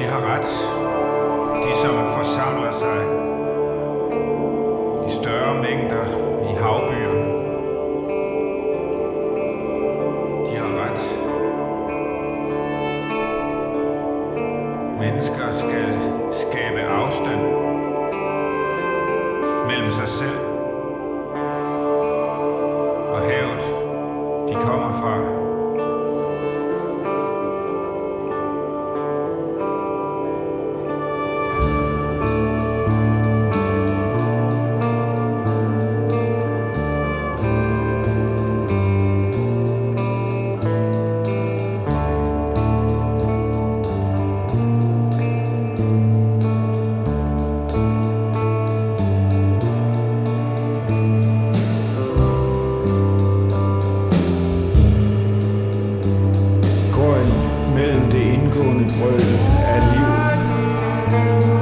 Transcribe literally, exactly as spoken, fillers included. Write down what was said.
de har ret, de som forsamler sig i større mængder i havbyer. De har ret. Mennesker skal skabe afstand mellem sig selv og havet, de kommer fra. Mellem det indgående brød af liv.